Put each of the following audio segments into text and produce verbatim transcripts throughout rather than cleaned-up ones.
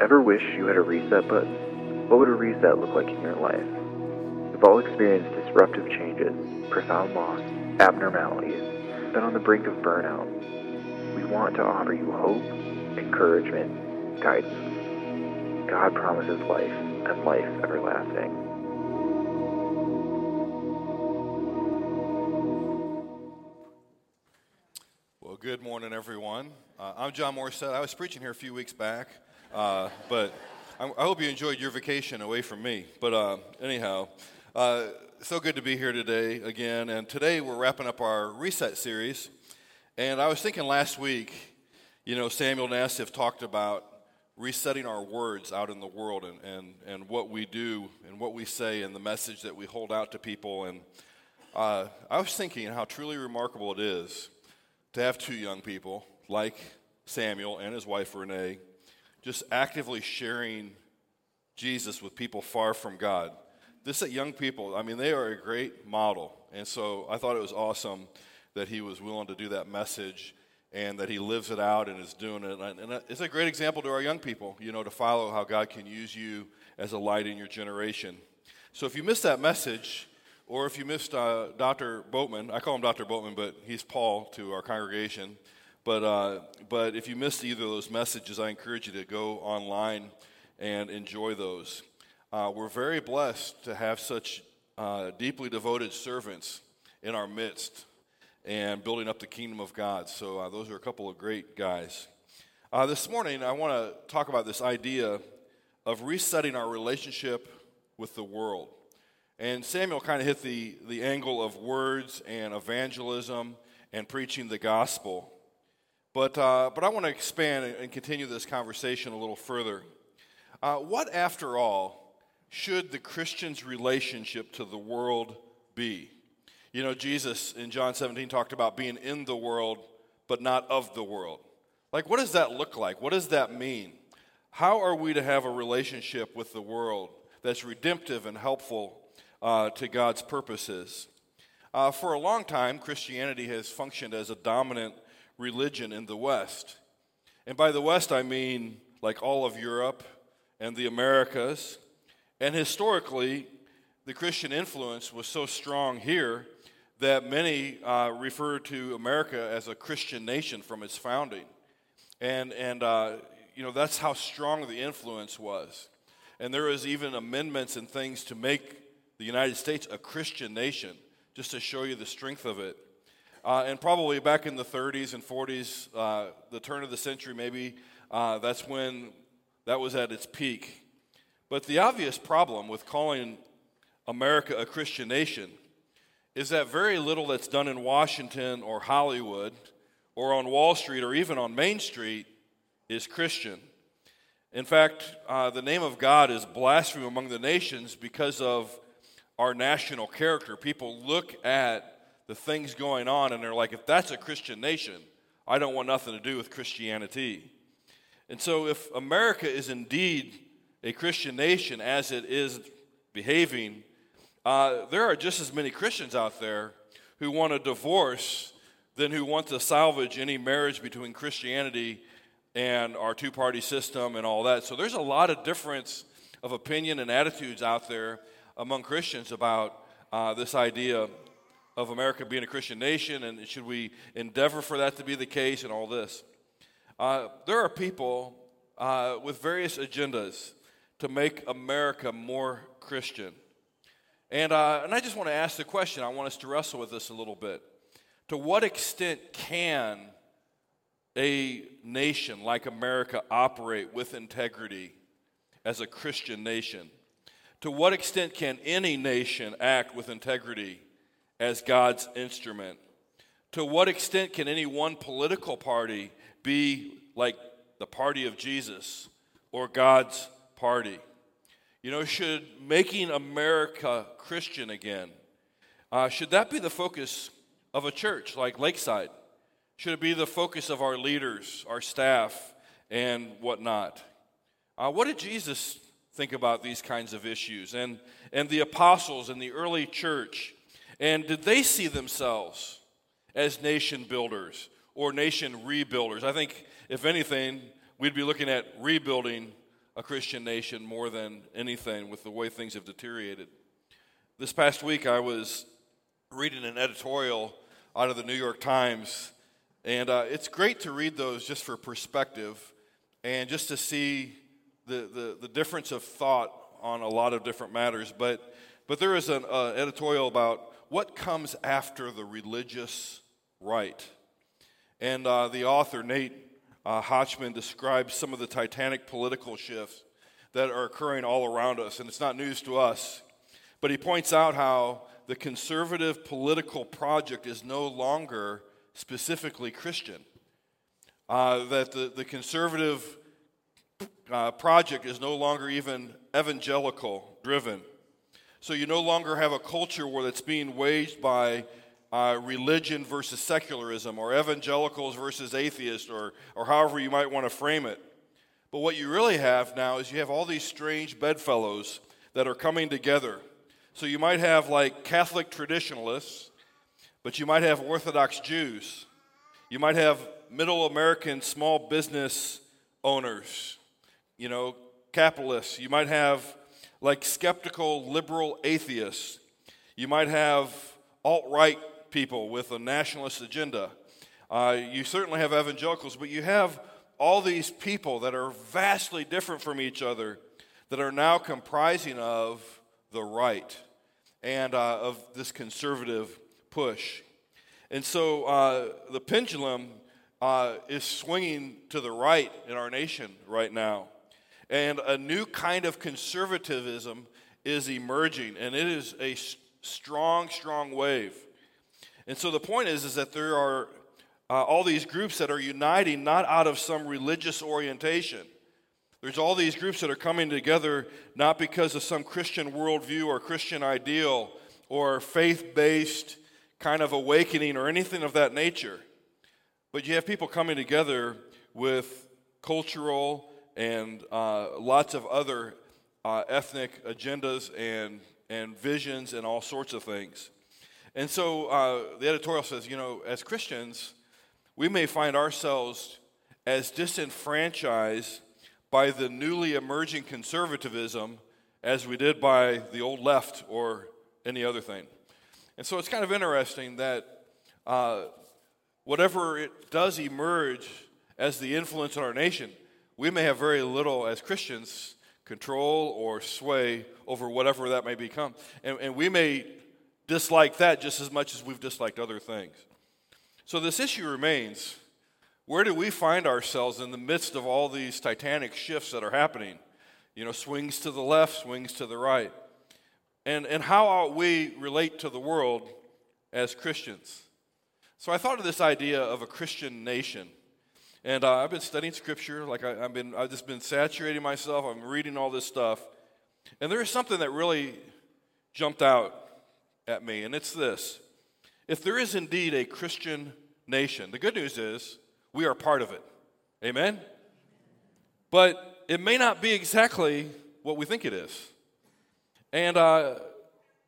Ever wish you had a reset button? What would a reset look like in your life? We've all experienced disruptive changes, profound loss, abnormalities, been on the brink of burnout. We want to offer you hope, encouragement, guidance. God promises life and life everlasting. Well, good morning, everyone. Uh, I'm John Morrison. I was preaching here a few weeks back. Uh, but I, I hope you enjoyed your vacation away from me. But uh, anyhow, uh, so good to be here today again. And today we're wrapping up our Reset series. And I was thinking last week, you know, Samuel Nassif talked about resetting our words out in the world and, and, and what we do and what we say and the message that we hold out to people. And uh, I was thinking how truly remarkable it is to have two young people like Samuel and his wife Renee just actively sharing Jesus with people far from God. This young people, I mean, they are a great model. And so I thought it was awesome that he was willing to do that message and that he lives it out and is doing it. And it's a great example to our young people, you know, to follow how God can use you as a light in your generation. So if you missed that message, or if you missed uh, Doctor Boatman, I call him Doctor Boatman, but he's Paul to our congregation. But uh, but if you missed either of those messages, I encourage you to go online and enjoy those. Uh, we're very blessed to have such uh, deeply devoted servants in our midst and building up the kingdom of God. So uh, those are a couple of great guys. Uh, this morning, I want to talk about this idea of resetting our relationship with the world. And Samuel kind of hit the, the angle of words and evangelism and preaching the gospel. But uh, but I want to expand and continue this conversation a little further. Uh, what, after all, should the Christian's relationship to the world be? You know, Jesus in John seventeen talked about being in the world, but not of the world. Like, what does that look like? What does that mean? How are we to have a relationship with the world that's redemptive and helpful uh, to God's purposes? Uh, for a long time, Christianity has functioned as a dominant religion in the West. And by the West, I mean like all of Europe and the Americas. And historically, the Christian influence was so strong here that many uh, refer to America as a Christian nation from its founding. And, and uh, you know, that's how strong the influence was. And there was even amendments and things to make the United States a Christian nation, just to show you the strength of it. Uh, and probably back in the thirties and forties, uh, the turn of the century maybe, uh, that's when that was at its peak. But the obvious problem with calling America a Christian nation is that very little that's done in Washington or Hollywood or on Wall Street or even on Main Street is Christian. In fact, uh, the name of God is blasphemy among the nations because of our national character. People look at the things going on, and they're like, if that's a Christian nation, I don't want nothing to do with Christianity. And so if America is indeed a Christian nation as it is behaving, uh, there are just as many Christians out there who want a divorce than who want to salvage any marriage between Christianity and our two-party system and all that. So there's a lot of difference of opinion and attitudes out there among Christians about uh, this idea of America being a Christian nation, and should we endeavor for that to be the case, and all this. Uh, there are people uh, with various agendas to make America more Christian. And, uh, and I just want to ask the question, I want us to wrestle with this a little bit. To what extent can a nation like America operate with integrity as a Christian nation? To what extent can any nation act with integrity as God's instrument? To what extent can any one political party be like the party of Jesus or God's party? You know, should making America Christian again, uh, should that be the focus of a church like Lakeside? Should it be the focus of our leaders, our staff, and whatnot? Uh, what did Jesus think about these kinds of issues? And, and the apostles in the early church, and did they see themselves as nation builders or nation rebuilders? I think, if anything, we'd be looking at rebuilding a Christian nation more than anything with the way things have deteriorated. This past week I was reading an editorial out of the New York Times, and uh, it's great to read those just for perspective and just to see the, the, the difference of thought on a lot of different matters. But but there is an uh, editorial about what comes after the religious right. And uh, the author, Nate uh, Hochman, describes some of the titanic political shifts that are occurring all around us. And it's not news to us. But he points out how the conservative political project is no longer specifically Christian. Uh, that the, the conservative uh, project is no longer even evangelical driven. So you no longer have a culture where it's being waged by uh, religion versus secularism, or evangelicals versus atheists, or, or however you might want to frame it. But what you really have now is you have all these strange bedfellows that are coming together. So you might have like Catholic traditionalists, but you might have Orthodox Jews. You might have middle American small business owners, you know, capitalists. You might have like skeptical liberal atheists. You might have alt-right people with a nationalist agenda. Uh, you certainly have evangelicals, but you have all these people that are vastly different from each other that are now comprising of the right and uh, of this conservative push. And so uh, the pendulum uh, is swinging to the right in our nation right now. And a new kind of conservatism is emerging, and it is a strong, strong wave. And so the point is, is that there are uh, all these groups that are uniting not out of some religious orientation. There's all these groups that are coming together not because of some Christian worldview or Christian ideal or faith-based kind of awakening or anything of that nature. But you have people coming together with cultural and uh, lots of other uh, ethnic agendas and and visions and all sorts of things. And so uh, the editorial says, you know, as Christians, we may find ourselves as disenfranchised by the newly emerging conservatism as we did by the old left or any other thing. And so it's kind of interesting that uh, whatever it does emerge as the influence on our nation, we may have very little as Christians control or sway over whatever that may become. And, and we may dislike that just as much as we've disliked other things. So this issue remains, where do we find ourselves in the midst of all these titanic shifts that are happening? You know, swings to the left, swings to the right. And, and how ought we relate to the world as Christians? So I thought of this idea of a Christian nation. And uh, I've been studying Scripture, like I, I've been, I've just been saturating myself. I'm reading all this stuff, and there is something that really jumped out at me, and it's this: if there is indeed a Christian nation, the good news is we are part of it. Amen. But it may not be exactly what we think it is, and uh,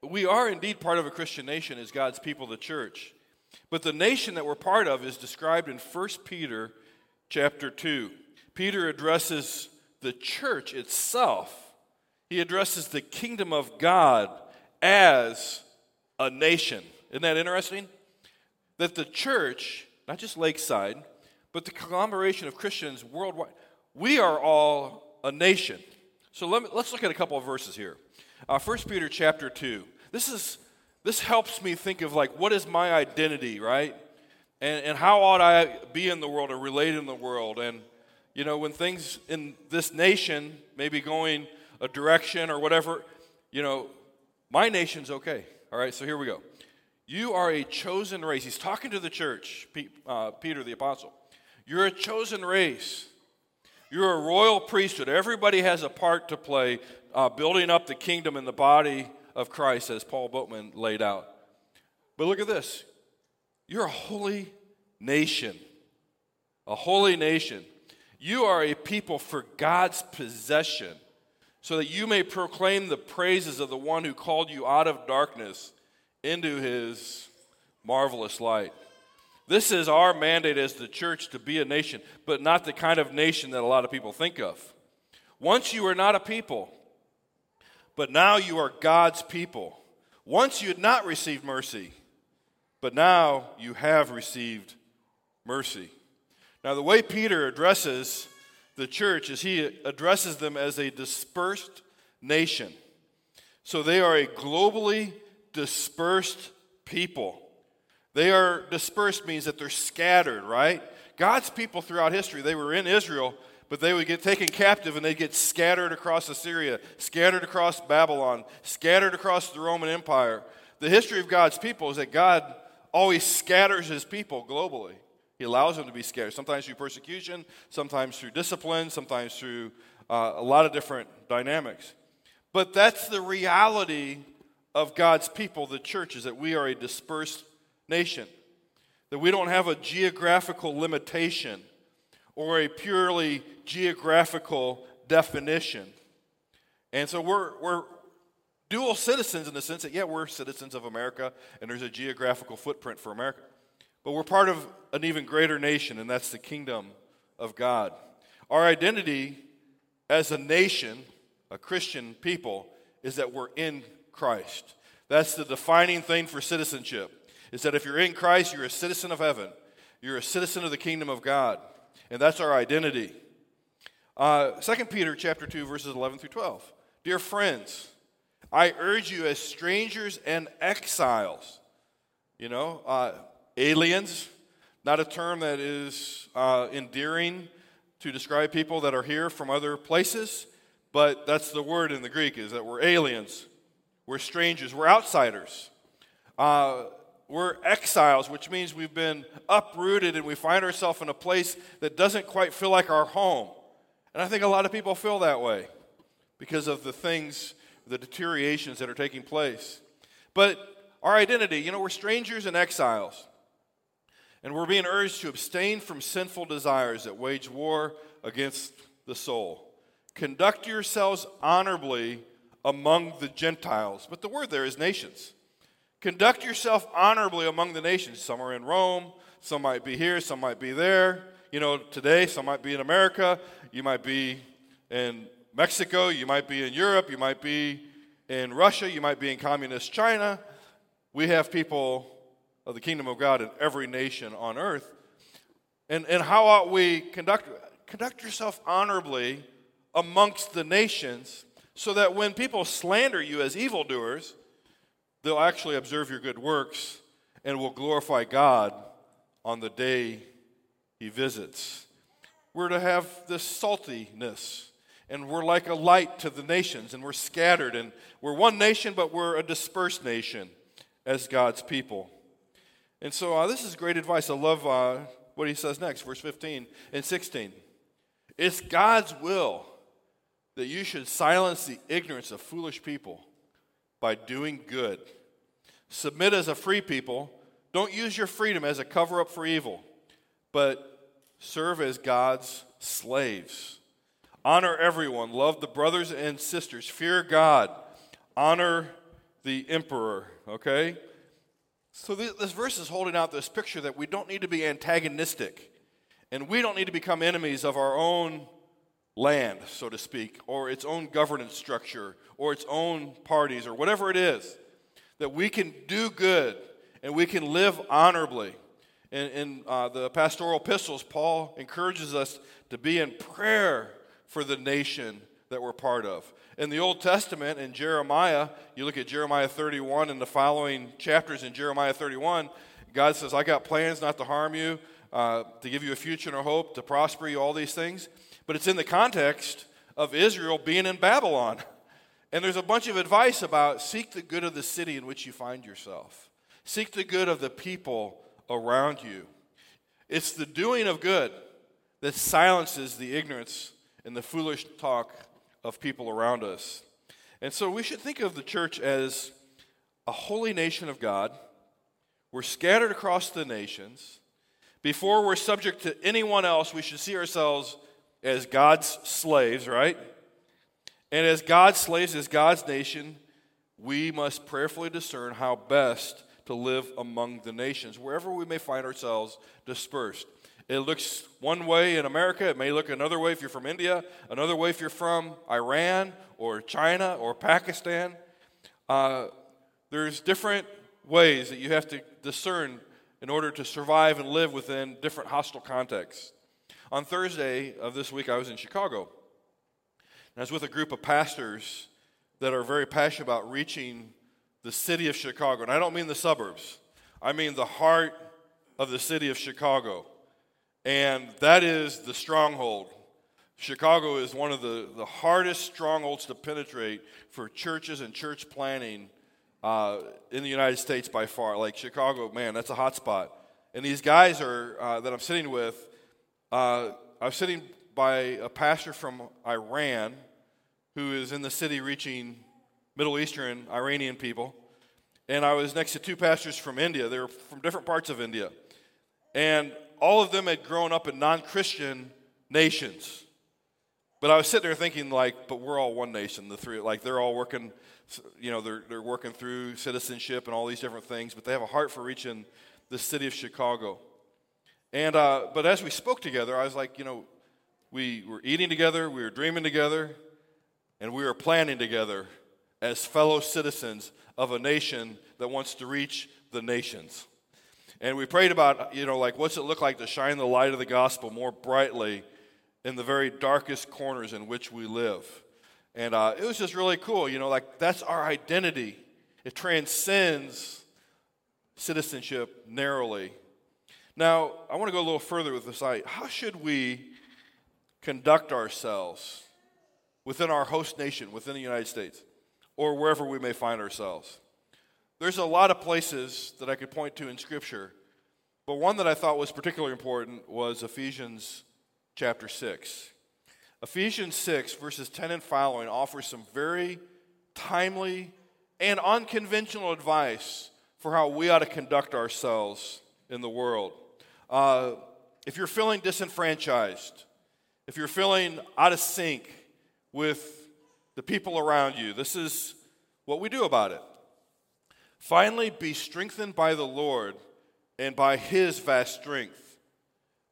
we are indeed part of a Christian nation as God's people, the church. But the nation that we're part of is described in First Peter. Chapter two, Peter addresses the church itself. He addresses the kingdom of God as a nation. Isn't that interesting? That the church, not just Lakeside, but the conglomeration of Christians worldwide, we are all a nation. So let me, let's look at a couple of verses here. Uh, First Peter chapter two. This is this helps me think of like, what is my identity, right? And, and how ought I be in the world or relate in the world? And, you know, when things in this nation may be going a direction or whatever, you know, my nation's okay. All right, so here we go. You are a chosen race. He's talking to the church, Pe- uh, Peter the apostle. You're a chosen race. You're a royal priesthood. Everybody has a part to play uh, building up the kingdom and the body of Christ, as Paul Boatman laid out. But look at this. You're a holy nation, a holy nation. You are a people for God's possession, so that you may proclaim the praises of the one who called you out of darkness into his marvelous light. This is our mandate as the church, to be a nation, but not the kind of nation that a lot of people think of. Once you were not a people, but now you are God's people. Once you had not received mercy, but now you have received mercy. Now, the way Peter addresses the church is he addresses them as a dispersed nation. So they are a globally dispersed people. They are dispersed means that they're scattered, right? God's people throughout history, they were in Israel, but they would get taken captive and they'd get scattered across Assyria, scattered across Babylon, scattered across the Roman Empire. The history of God's people is that God always scatters his people globally. He allows them to be scattered, sometimes through persecution, sometimes through discipline, sometimes through uh, a lot of different dynamics. But that's the reality of God's people, the church, is that we are a dispersed nation, that we don't have a geographical limitation or a purely geographical definition. And so we're we're dual citizens in the sense that, yeah, we're citizens of America, and there's a geographical footprint for America. But we're part of an even greater nation, and that's the kingdom of God. Our identity as a nation, a Christian people, is that we're in Christ. That's the defining thing for citizenship. Is that if you're in Christ, you're a citizen of heaven. You're a citizen of the kingdom of God. And that's our identity. Uh, Second Peter chapter two, verses eleven through twelve. Dear friends, I urge you as strangers and exiles, you know, uh, aliens, not a term that is uh, endearing to describe people that are here from other places, but that's the word in the Greek, is that we're aliens, we're strangers, we're outsiders. Uh We're exiles, which means we've been uprooted and we find ourselves in a place that doesn't quite feel like our home. And I think a lot of people feel that way because of the things, the deteriorations that are taking place. But our identity, you know, we're strangers and exiles. And we're being urged to abstain from sinful desires that wage war against the soul. Conduct yourselves honorably among the Gentiles. But the word there is nations. Conduct yourself honorably among the nations. Some are in Rome, some might be here, some might be there. You know, today, some might be in America, you might be in Mexico, you might be in Europe, you might be in Russia, you might be in communist China. We have people of the kingdom of God in every nation on earth. And and how ought we conduct conduct yourself honorably amongst the nations so that when people slander you as evildoers, they'll actually observe your good works and will glorify God on the day he visits. We're to have this saltiness, and we're like a light to the nations, and we're scattered, and we're one nation, but we're a dispersed nation as God's people. And so uh, this is great advice. I love uh, what he says next, verse fifteen and sixteen. It's God's will that you should silence the ignorance of foolish people by doing good. Submit as a free people. Don't use your freedom as a cover-up for evil, but serve as God's slaves. Honor everyone. Love the brothers and sisters. Fear God. Honor the emperor, okay? So th- this verse is holding out this picture that we don't need to be antagonistic, and we don't need to become enemies of our own land, so to speak, or its own governance structure, or its own parties, or whatever it is, that we can do good and we can live honorably. In, in uh, the pastoral epistles, Paul encourages us to be in prayer for the nation that we're part of. In the Old Testament, in Jeremiah, you look at Jeremiah thirty-one and the following chapters in Jeremiah thirty-one, God says, I got plans not to harm you, uh, to give you a future and a hope, to prosper you, all these things. But it's in the context of Israel being in Babylon. And there's a bunch of advice about seek the good of the city in which you find yourself. Seek the good of the people around you. It's the doing of good that silences the ignorance and the foolish talk of people around us. And so we should think of the church as a holy nation of God. We're scattered across the nations. Before we're subject to anyone else, we should see ourselves as God's slaves, right? And as God's slaves, as God's nation, we must prayerfully discern how best to live among the nations, wherever we may find ourselves dispersed. It looks one way in America. It may look another way if you're from India, another way if you're from Iran or China or Pakistan. Uh, there's different ways that you have to discern in order to survive and live within different hostile contexts. On Thursday of this week, I was in Chicago. And I was with a group of pastors that are very passionate about reaching the city of Chicago. And I don't mean the suburbs. I mean the heart of the city of Chicago. And that is the stronghold. Chicago is one of the, the hardest strongholds to penetrate for churches and church planning uh, in the United States by far. Like Chicago, man, that's a hot spot. And these guys are uh, that I'm sitting with, uh, I'm sitting by a pastor from Iran who is in the city reaching Middle Eastern Iranian people. And I was next to two pastors from India. They were from different parts of India. And all of them had grown up in non-Christian nations. But I was sitting there thinking, like, but we're all one nation, the three. Like, they're all working, you know, they're they're working through citizenship and all these different things, but they have a heart for reaching the city of Chicago. And, uh, but as we spoke together, I was like, you know, we were eating together, we were dreaming together, and we were planning together as fellow citizens of a nation that wants to reach the nations. And we prayed about, you know, like, what's it look like to shine the light of the gospel more brightly in the very darkest corners in which we live. And uh, it was just really cool, you know, like, that's our identity. It transcends citizenship narrowly. Now, I want to go a little further with this idea. How should we conduct ourselves within our host nation, within the United States, or wherever we may find ourselves? There's a lot of places that I could point to in Scripture, but one that I thought was particularly important was Ephesians chapter six. Ephesians six, verses ten and following, offers some very timely and unconventional advice for how we ought to conduct ourselves in the world. Uh, if you're feeling disenfranchised, if you're feeling out of sync with the people around you, this is what we do about it. Finally, be strengthened by the Lord and by His vast strength.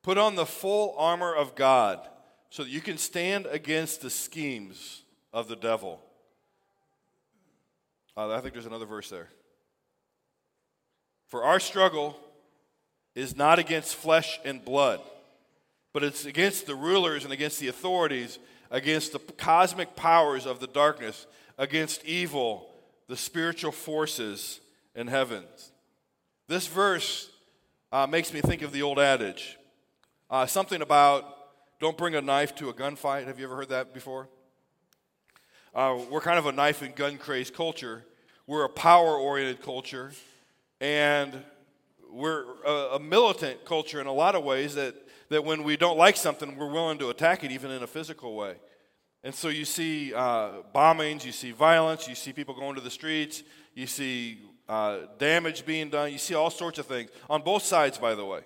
Put on the full armor of God so that you can stand against the schemes of the devil. Uh, I think there's another verse there. For our struggle is not against flesh and blood, but it's against the rulers and against the authorities, against the cosmic powers of the darkness, against evil, the spiritual forces in heaven. This verse uh, makes me think of the old adage. Uh, something about don't bring a knife to a gunfight. Have you ever heard that before? Uh, we're kind of a knife and gun craze culture. We're a power-oriented culture. And we're a, a militant culture in a lot of ways that, that when we don't like something, we're willing to attack it even in a physical way. And so you see uh, bombings, you see violence, you see people going to the streets, you see uh, damage being done, you see all sorts of things. On both sides, by the way.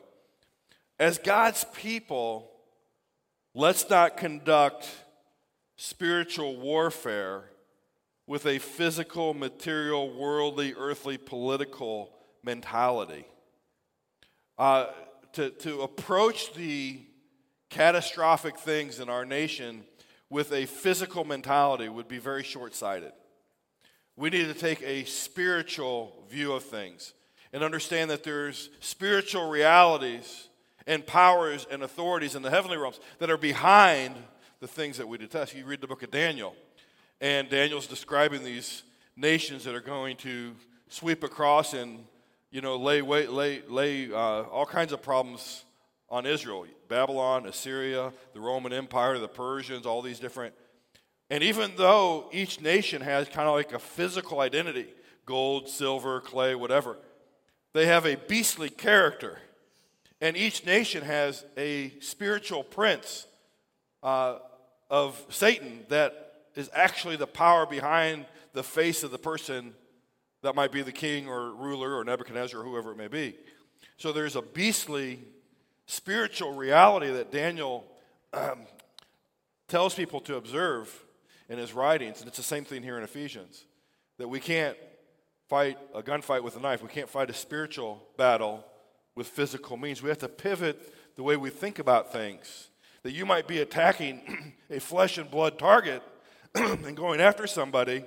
As God's people, let's not conduct spiritual warfare with a physical, material, worldly, earthly, political mentality. Uh, to, to approach the catastrophic things in our nation with a physical mentality would be very short-sighted. We need to take a spiritual view of things and understand that there's spiritual realities and powers and authorities in the heavenly realms that are behind the things that we detest. You read the book of Daniel, and Daniel's describing these nations that are going to sweep across and, you know, lay wait, lay lay uh, all kinds of problems on Israel, Babylon, Assyria, the Roman Empire, the Persians, all these different. And even though each nation has kind of like a physical identity, gold, silver, clay, whatever, they have a beastly character. And each nation has a spiritual prince uh, of Satan that is actually the power behind the face of the person that might be the king or ruler or Nebuchadnezzar or whoever it may be. So there's a beastly spiritual reality that Daniel um, tells people to observe in his writings, and it's the same thing here in Ephesians, that we can't fight a gunfight with a knife. We can't fight a spiritual battle with physical means. We have to pivot the way we think about things. That you might be attacking a flesh and blood target and going after somebody,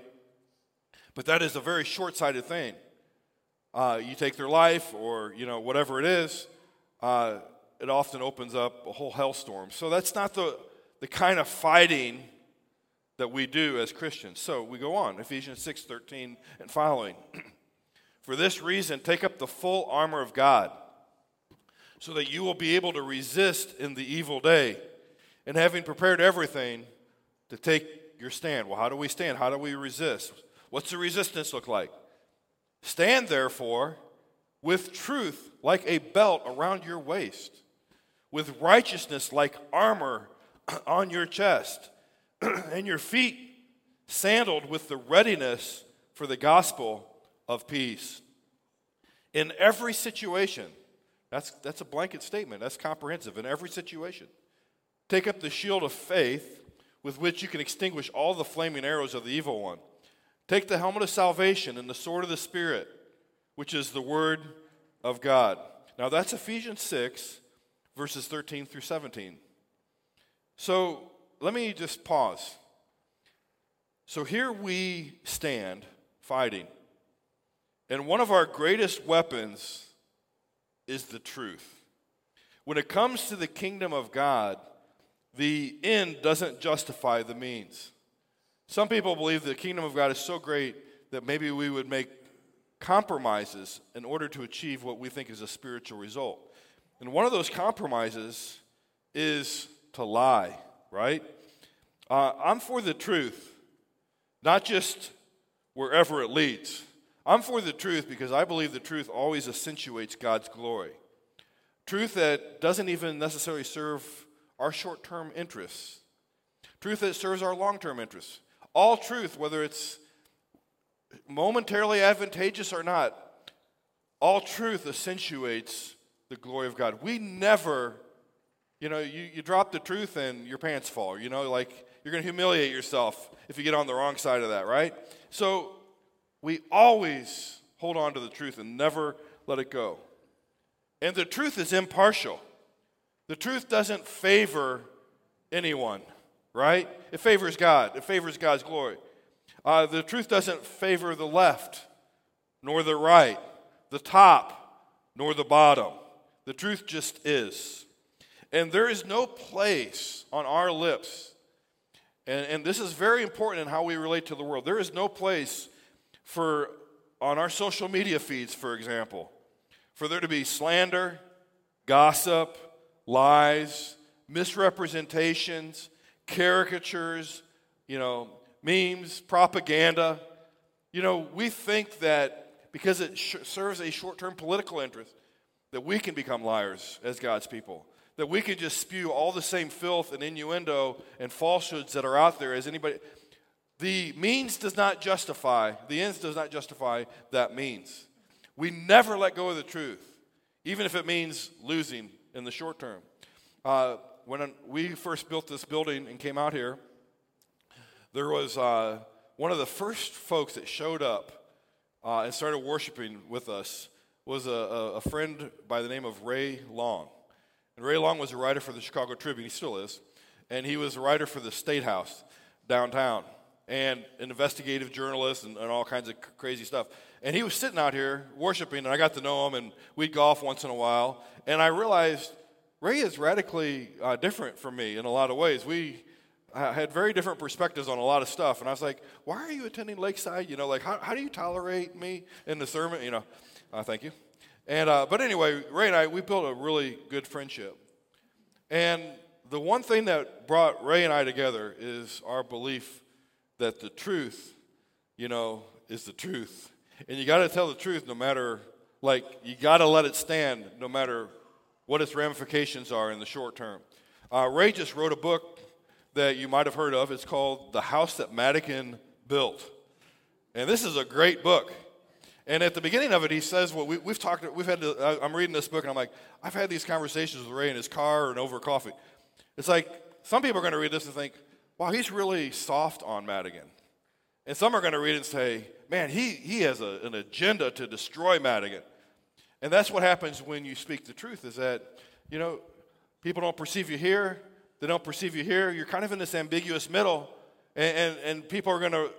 but that is a very short-sighted thing. Uh, you take their life or, you know, whatever it is, uh, it often opens up a whole hellstorm. So that's not the, the kind of fighting that we do as Christians. So we go on, Ephesians six thirteen and following. For this reason, take up the full armor of God, so that you will be able to resist in the evil day, and having prepared everything, to take your stand. Well, how do we stand? How do we resist? What's the resistance look like? Stand, therefore, with truth like a belt around your waist, with righteousness like armor on your chest, and your feet sandaled with the readiness for the gospel of peace. In every situation, that's, that's a blanket statement. That's comprehensive. In every situation, take up the shield of faith with which you can extinguish all the flaming arrows of the evil one. Take the helmet of salvation and the sword of the Spirit, which is the word of God. Now that's Ephesians six, verses thirteen through seventeen. So let me just pause. So here we stand fighting. And one of our greatest weapons is the truth. When it comes to the kingdom of God, the end doesn't justify the means. Some people believe the kingdom of God is so great that maybe we would make compromises in order to achieve what we think is a spiritual result. And one of those compromises is to lie, right? Uh, I'm for the truth, not just wherever it leads. I'm for the truth because I believe the truth always accentuates God's glory. Truth that doesn't even necessarily serve our short-term interests. Truth that serves our long-term interests. All truth, whether it's momentarily advantageous or not, all truth accentuates the glory of God. We never, you know, you, you drop the truth and your pants fall. You know, like you're going to humiliate yourself if you get on the wrong side of that, right? So we always hold on to the truth and never let it go. And the truth is impartial. The truth doesn't favor anyone, right? It favors God. It favors God's glory. Uh, the truth doesn't favor the left, nor the right, the top, nor the bottom. The truth just is. And there is no place on our lips, and, and this is very important in how we relate to the world. There is no place for, on our social media feeds, for example, for there to be slander, gossip, lies, misrepresentations, caricatures, you know, memes, propaganda. You know, we think that because it sh- serves a short-term political interest that we can become liars as God's people, that we can just spew all the same filth and innuendo and falsehoods that are out there as anybody. The means does not justify, the ends does not justify that means. We never let go of the truth, even if it means losing in the short term. Uh, when we first built this building and came out here, there was uh, one of the first folks that showed up uh, and started worshiping with us was a, a friend by the name of Ray Long. And Ray Long was a writer for the Chicago Tribune, he still is, and he was a writer for the State House downtown, and an investigative journalist and, and all kinds of crazy stuff. And he was sitting out here worshiping, and I got to know him, and we'd golf once in a while, and I realized Ray is radically uh, different from me in a lot of ways. We uh, had very different perspectives on a lot of stuff, and I was like, why are you attending Lakeside? You know, like, how, how do you tolerate me in the sermon? You know, uh, thank you. And uh, but anyway, Ray and I, we built a really good friendship. And the one thing that brought Ray and I together is our belief that the truth, you know, is the truth. And you got to tell the truth no matter, like, you got to let it stand no matter what its ramifications are in the short term. Uh, Ray just wrote a book that you might have heard of. It's called The House That Madigan Built. And this is a great book. And at the beginning of it, he says, well, we, we've talked, we've had, to, I, I'm reading this book, and I'm like, I've had these conversations with Ray in his car and over coffee. It's like, some people are going to read this and think, wow, he's really soft on Madigan. And some are going to read it and say, man, he, he has a, an agenda to destroy Madigan. And that's what happens when you speak the truth, is that, you know, People don't perceive you here. They don't perceive you here. You're kind of in this ambiguous middle, and and, and people are going to,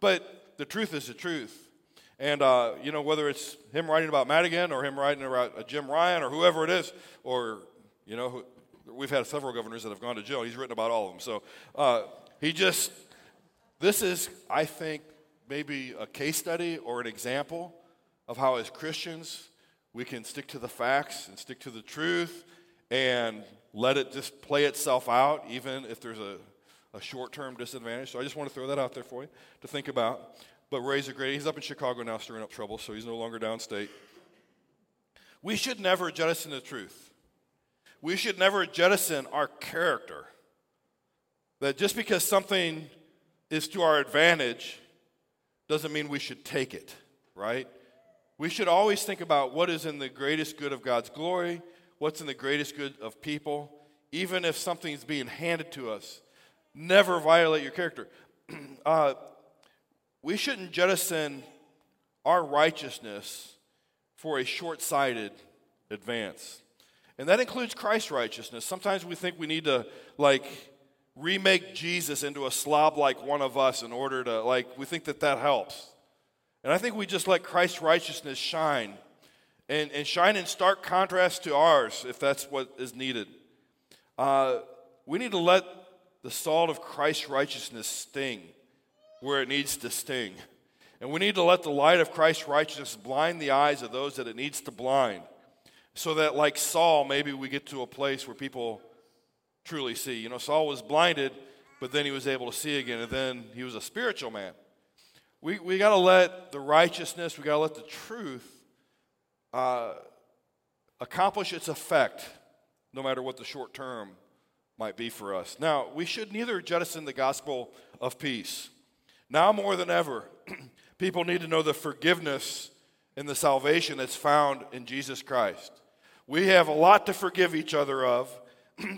but the truth is the truth. And, uh, you know, whether it's him writing about Madigan or him writing about uh, Jim Ryan or whoever it is, or, you know, who, we've had several governors that have gone to jail. He's written about all of them. So uh, he just, this is, I think, maybe a case study or an example of how as Christians we can stick to the facts and stick to the truth and let it just play itself out, even if there's a, a short-term disadvantage. So I just want to throw that out there for you to think about. But Ray's a great, he's up in Chicago now stirring up trouble, so he's no longer downstate. We should never jettison the truth. We should never jettison our character. That just because something is to our advantage doesn't mean we should take it, right? We should always think about what is in the greatest good of God's glory, what's in the greatest good of people, even if something's being handed to us. Never violate your character. uh, We shouldn't jettison our righteousness for a short-sighted advance. And that includes Christ's righteousness. Sometimes we think we need to, like, remake Jesus into a slob like one of us in order to, like, we think that that helps. And I think we just let Christ's righteousness shine and, and shine in stark contrast to ours if that's what is needed. Uh, we need to let the salt of Christ's righteousness sting where it needs to sting. And we need to let the light of Christ's righteousness blind the eyes of those that it needs to blind, so that like Saul, maybe we get to a place where people truly see. You know, Saul was blinded, but then he was able to see again, and then he was a spiritual man. We we got to let the righteousness, we got to let the truth uh, accomplish its effect, no matter what the short term might be for us. Now, we should neither jettison the gospel of peace. Now more than ever, people need to know the forgiveness and the salvation that's found in Jesus Christ. We have a lot to forgive each other of,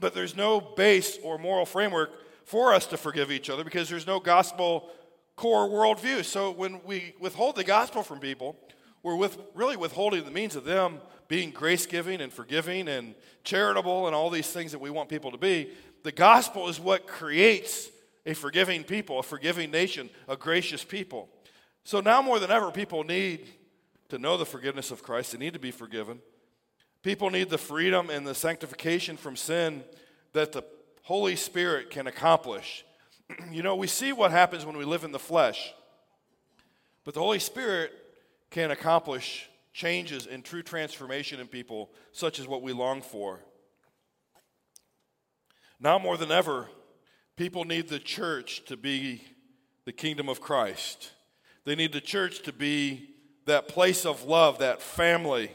but there's no base or moral framework for us to forgive each other because there's no gospel core worldview. So when we withhold the gospel from people, we're with, really withholding the means of them being grace-giving and forgiving and charitable and all these things that we want people to be. The gospel is what creates a forgiving people, a forgiving nation, a gracious people. So now more than ever, people need to know the forgiveness of Christ. They need to be forgiven. People need the freedom and the sanctification from sin that the Holy Spirit can accomplish. You know, we see what happens when we live in the flesh, but the Holy Spirit can accomplish changes and true transformation in people, such as what we long for. Now more than ever, people need the church to be the kingdom of Christ. They need the church to be that place of love, that family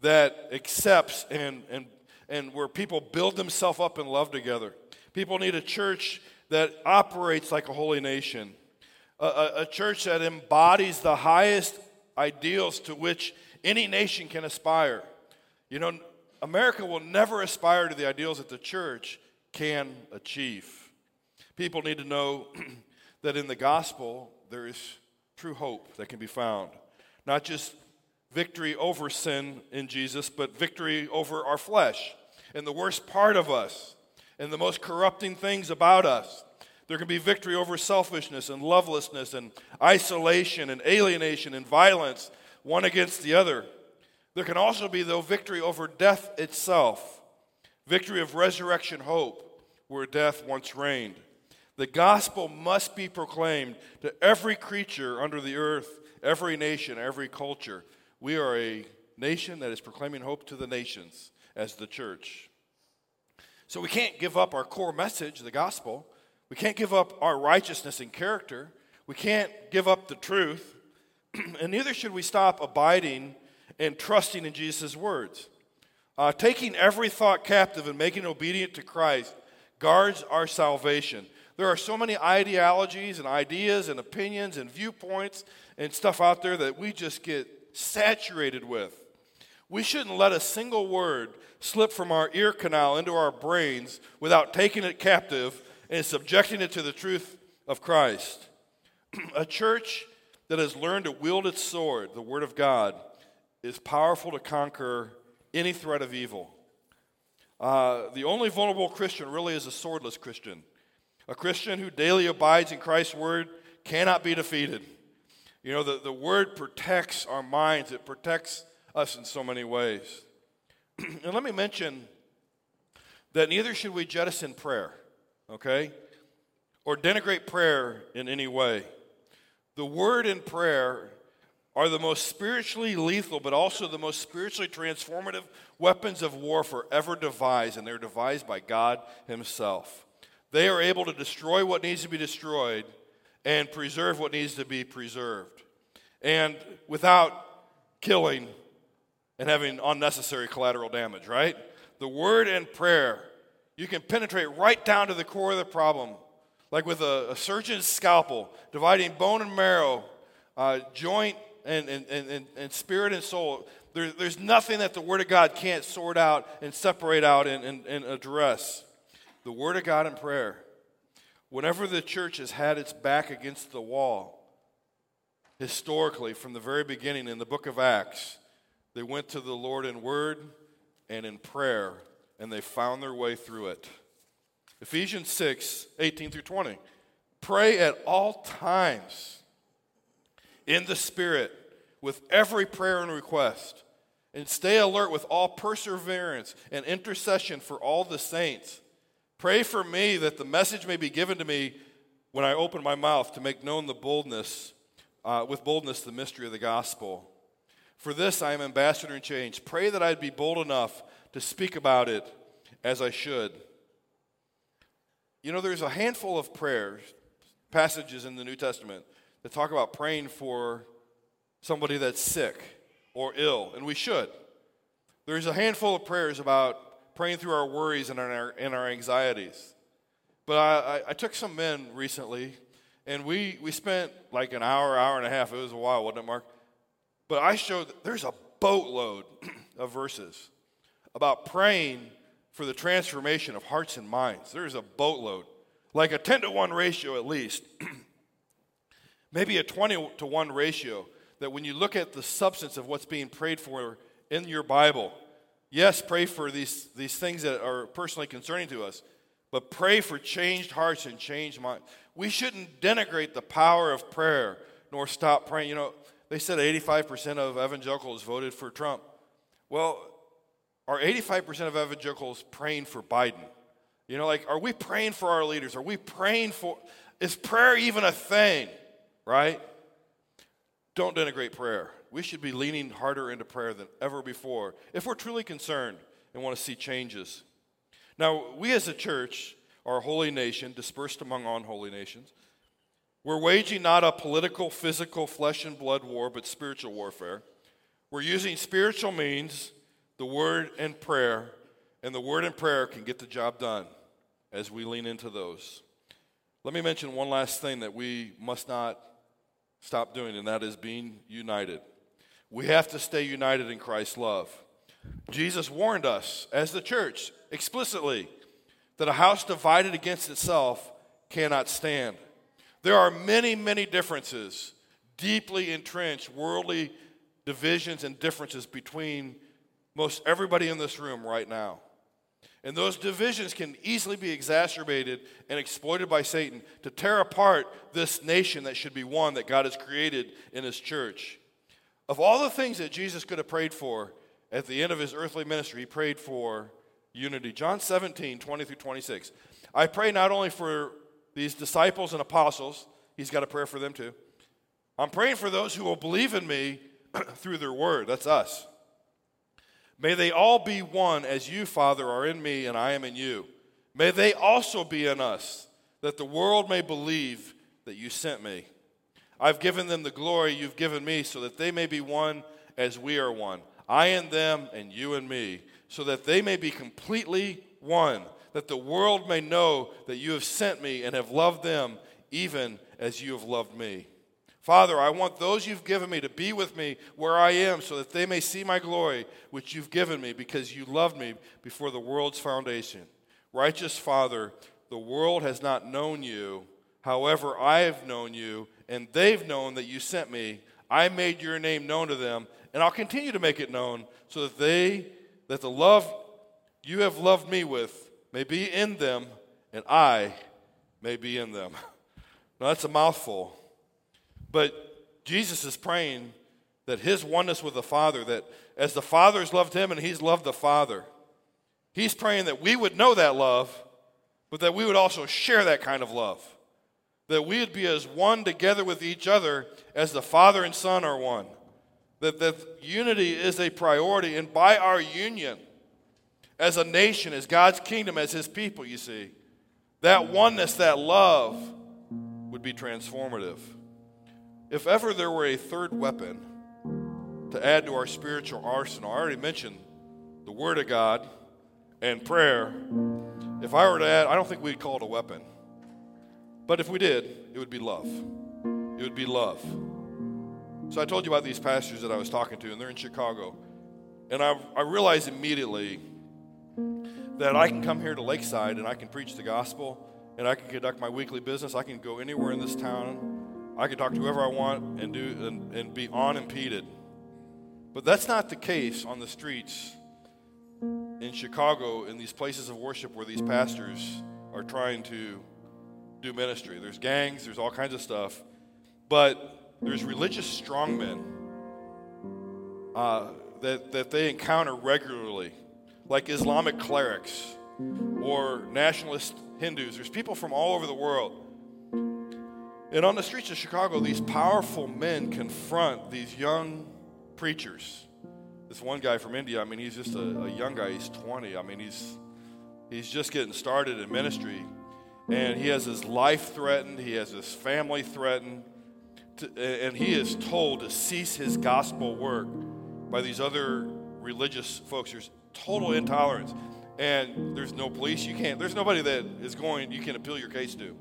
that accepts and and and where people build themselves up in love together. People need a church that operates like a holy nation, a, a, a church that embodies the highest ideals to which any nation can aspire. You know, America will never aspire to the ideals that the church can achieve. People need to know that in the gospel there is true hope that can be found. Not just victory over sin in Jesus, but victory over our flesh and the worst part of us and the most corrupting things about us. There can be victory over selfishness and lovelessness and isolation and alienation and violence, one against the other. There can also be, though, victory over death itself, victory of resurrection hope where death once reigned. The gospel must be proclaimed to every creature under the earth, every nation, every culture. We are a nation that is proclaiming hope to the nations as the church. So we can't give up our core message, the gospel. We can't give up our righteousness and character. We can't give up the truth. And neither should we stop abiding and trusting in Jesus' words. Uh, taking every thought captive and making it obedient to Christ guards our salvation. There are so many ideologies and ideas and opinions and viewpoints and stuff out there that we just get saturated with. We shouldn't let a single word slip from our ear canal into our brains without taking it captive and subjecting it to the truth of Christ. A church that has learned to wield its sword, the Word of God, is powerful to conquer any threat of evil. Uh, the only vulnerable Christian really is a swordless Christian. A Christian who daily abides in Christ's word cannot be defeated. You know, the, the word protects our minds. It protects us in so many ways. And let me mention that neither should we jettison prayer, okay, or denigrate prayer in any way. The word and prayer are the most spiritually lethal but also the most spiritually transformative weapons of warfare ever devised, and they're devised by God himself. They are able to destroy what needs to be destroyed and preserve what needs to be preserved, and without killing and having unnecessary collateral damage, right? The word and prayer, you can penetrate right down to the core of the problem, like with a, a surgeon's scalpel, dividing bone and marrow, uh, joint and, and, and, and spirit and soul. There, there's nothing that the Word of God can't sort out and separate out and, and, and address. The Word of God in prayer. Whenever the church has had its back against the wall, historically, from the very beginning in the book of Acts, they went to the Lord in word and in prayer, and they found their way through it. Ephesians six, eighteen through twenty. Pray at all times in the Spirit with every prayer and request, and stay alert with all perseverance and intercession for all the saints. Pray for me that the message may be given to me when I open my mouth to make known the boldness, uh, with boldness the mystery of the gospel. For this I am ambassador in chains. Pray that I'd be bold enough to speak about it as I should. You know, there's a handful of prayers, passages in the New Testament that talk about praying for somebody that's sick or ill, and we should. There's a handful of prayers about praying through our worries and our and our anxieties. But I, I took some men recently, and we, we spent like an hour, hour and a half. It was a while, wasn't it, Mark? But I showed that there's a boatload of verses about praying for the transformation of hearts and minds. There's a boatload, like a ten to one ratio at least, maybe a twenty to one ratio, that when you look at the substance of what's being prayed for in your Bible, yes, pray for these, these things that are personally concerning to us, but pray for changed hearts and changed minds. We shouldn't denigrate the power of prayer nor stop praying. You know, they said eighty-five percent of evangelicals voted for Trump. Well, are eighty-five percent of evangelicals praying for Biden? You know, like, are we praying for our leaders? Are we praying for, is prayer even a thing, right? Don't denigrate prayer. We should be leaning harder into prayer than ever before if we're truly concerned and want to see changes. Now, we as a church, our holy nation, dispersed among unholy nations, we're waging not a political, physical, flesh and blood war, but spiritual warfare. We're using spiritual means, the word and prayer, and the word and prayer can get the job done as we lean into those. Let me mention one last thing that we must not stop doing, and that is being united. We have to stay united in Christ's love. Jesus warned us as the church explicitly that a house divided against itself cannot stand. There are many, many differences, deeply entrenched worldly divisions and differences between most everybody in this room right now. And those divisions can easily be exacerbated and exploited by Satan to tear apart this nation that should be one that God has created in his church. Of all the things that Jesus could have prayed for at the end of his earthly ministry, he prayed for unity. John seventeen, twenty through twenty-six. I pray not only for these disciples and apostles, he's got a prayer for them too. I'm praying for those who will believe in me through their word. That's us. May they all be one as you, Father, are in me and I am in you. May they also be in us, that the world may believe that you sent me. I've given them the glory you've given me, so that they may be one as we are one. I and them and you and me, so that they may be completely one, that the world may know that you have sent me and have loved them even as you have loved me. Father, I want those you've given me to be with me where I am, so that they may see my glory, which you've given me, because you loved me before the world's foundation. Righteous Father, the world has not known you. However, I have known you, and they've known that you sent me. I made your name known to them, and I'll continue to make it known, so that they, that the love you have loved me with may be in them, and I may be in them. Now, that's a mouthful. But Jesus is praying that his oneness with the Father, that as the Father has loved him and he's loved the Father, he's praying that we would know that love, but that we would also share that kind of love, that we would be as one together with each other as the Father and Son are one, that, that unity is a priority, and by our union as a nation, as God's kingdom, as his people, you see, that oneness, that love would be transformative. If ever there were a third weapon to add to our spiritual arsenal, I already mentioned the Word of God and prayer. If I were to add, I don't think we'd call it a weapon. But if we did, it would be love. It would be love. So I told you about these pastors that I was talking to, and they're in Chicago. And I, I realized immediately that I can come here to Lakeside and I can preach the gospel and I can conduct my weekly business. I can go anywhere in this town. I can talk to whoever I want and do and, and be unimpeded. But that's not the case on the streets in Chicago, in these places of worship where these pastors are trying to do ministry. There's gangs, there's all kinds of stuff, but there's religious strongmen uh, that, that they encounter regularly, like Islamic clerics or nationalist Hindus. There's people from all over the world. And on the streets of Chicago, these powerful men confront these young preachers. This one guy from India, I mean, he's just a, a young guy. He's twenty. I mean, he's he's just getting started in ministry. And he has his life threatened. He has his family threatened. To, and he is told to cease his gospel work by these other religious folks. There's total intolerance. And there's no police. You can't. There's nobody that is going you can appeal your case to.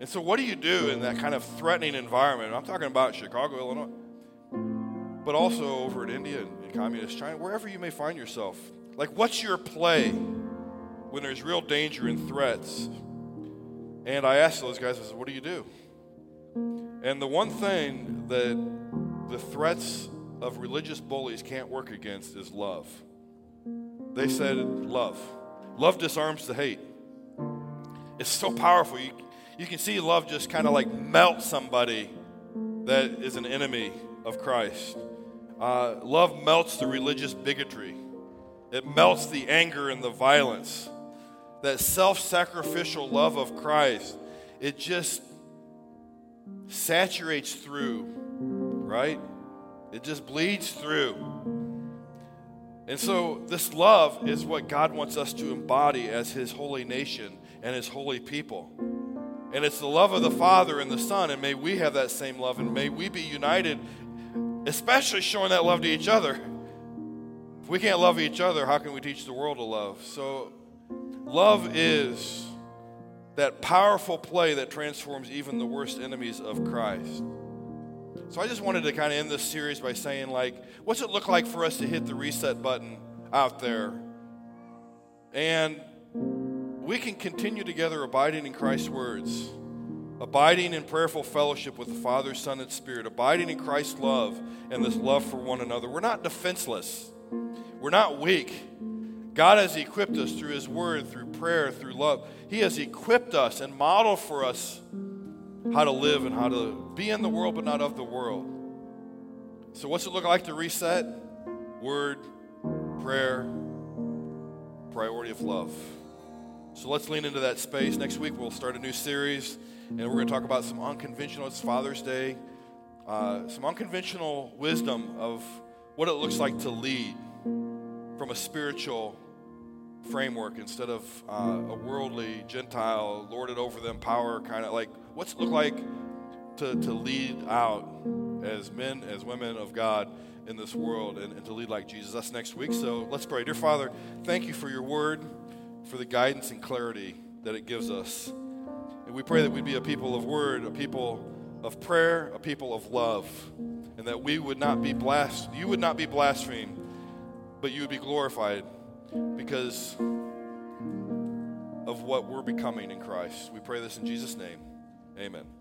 And so what do you do in that kind of threatening environment? And I'm talking about Chicago, Illinois, but also over in India and communist China, wherever you may find yourself. Like, what's your play when there's real danger and threats? And I asked those guys, I said, what do you do? And the one thing that the threats of religious bullies can't work against is love. They said love. Love disarms the hate. It's so powerful. You, you can see love just kind of like melt somebody that is an enemy of Christ. Uh, love melts the religious bigotry. It melts the anger and the violence. That self-sacrificial love of Christ, it just saturates through, right? It just bleeds through. And so this love is what God wants us to embody as his holy nation and his holy people. And it's the love of the Father and the Son, and may we have that same love, and may we be united, especially showing that love to each other. If we can't love each other, how can we teach the world to love? So love is that powerful play that transforms even the worst enemies of Christ. So I just wanted to kind of end this series by saying, like, what's it look like for us to hit the reset button out there? And we can continue together abiding in Christ's words, abiding in prayerful fellowship with the Father, Son, and Spirit, abiding in Christ's love and this love for one another. We're not defenseless. We're not weak. God has equipped us through his word, through prayer, through love. He has equipped us and modeled for us how to live and how to be in the world but not of the world. So what's it look like to reset? Word, prayer, priority of love. So let's lean into that space. Next week we'll start a new series, and we're going to talk about some unconventional, it's Father's Day, uh, some unconventional wisdom of what it looks like to lead from a spiritual framework instead of uh, a worldly, Gentile, lorded over them, power kind of like. What's it look like to, to lead out as men, as women of God in this world, and, and to lead like Jesus? That's next week. So let's pray. Dear Father, thank you for your word, for the guidance and clarity that it gives us. And we pray that we'd be a people of word, a people of prayer, a people of love, and that we would not be blast, you would not be blasphemed, but you would be glorified because of what we're becoming in Christ. We pray this in Jesus' name. Amen.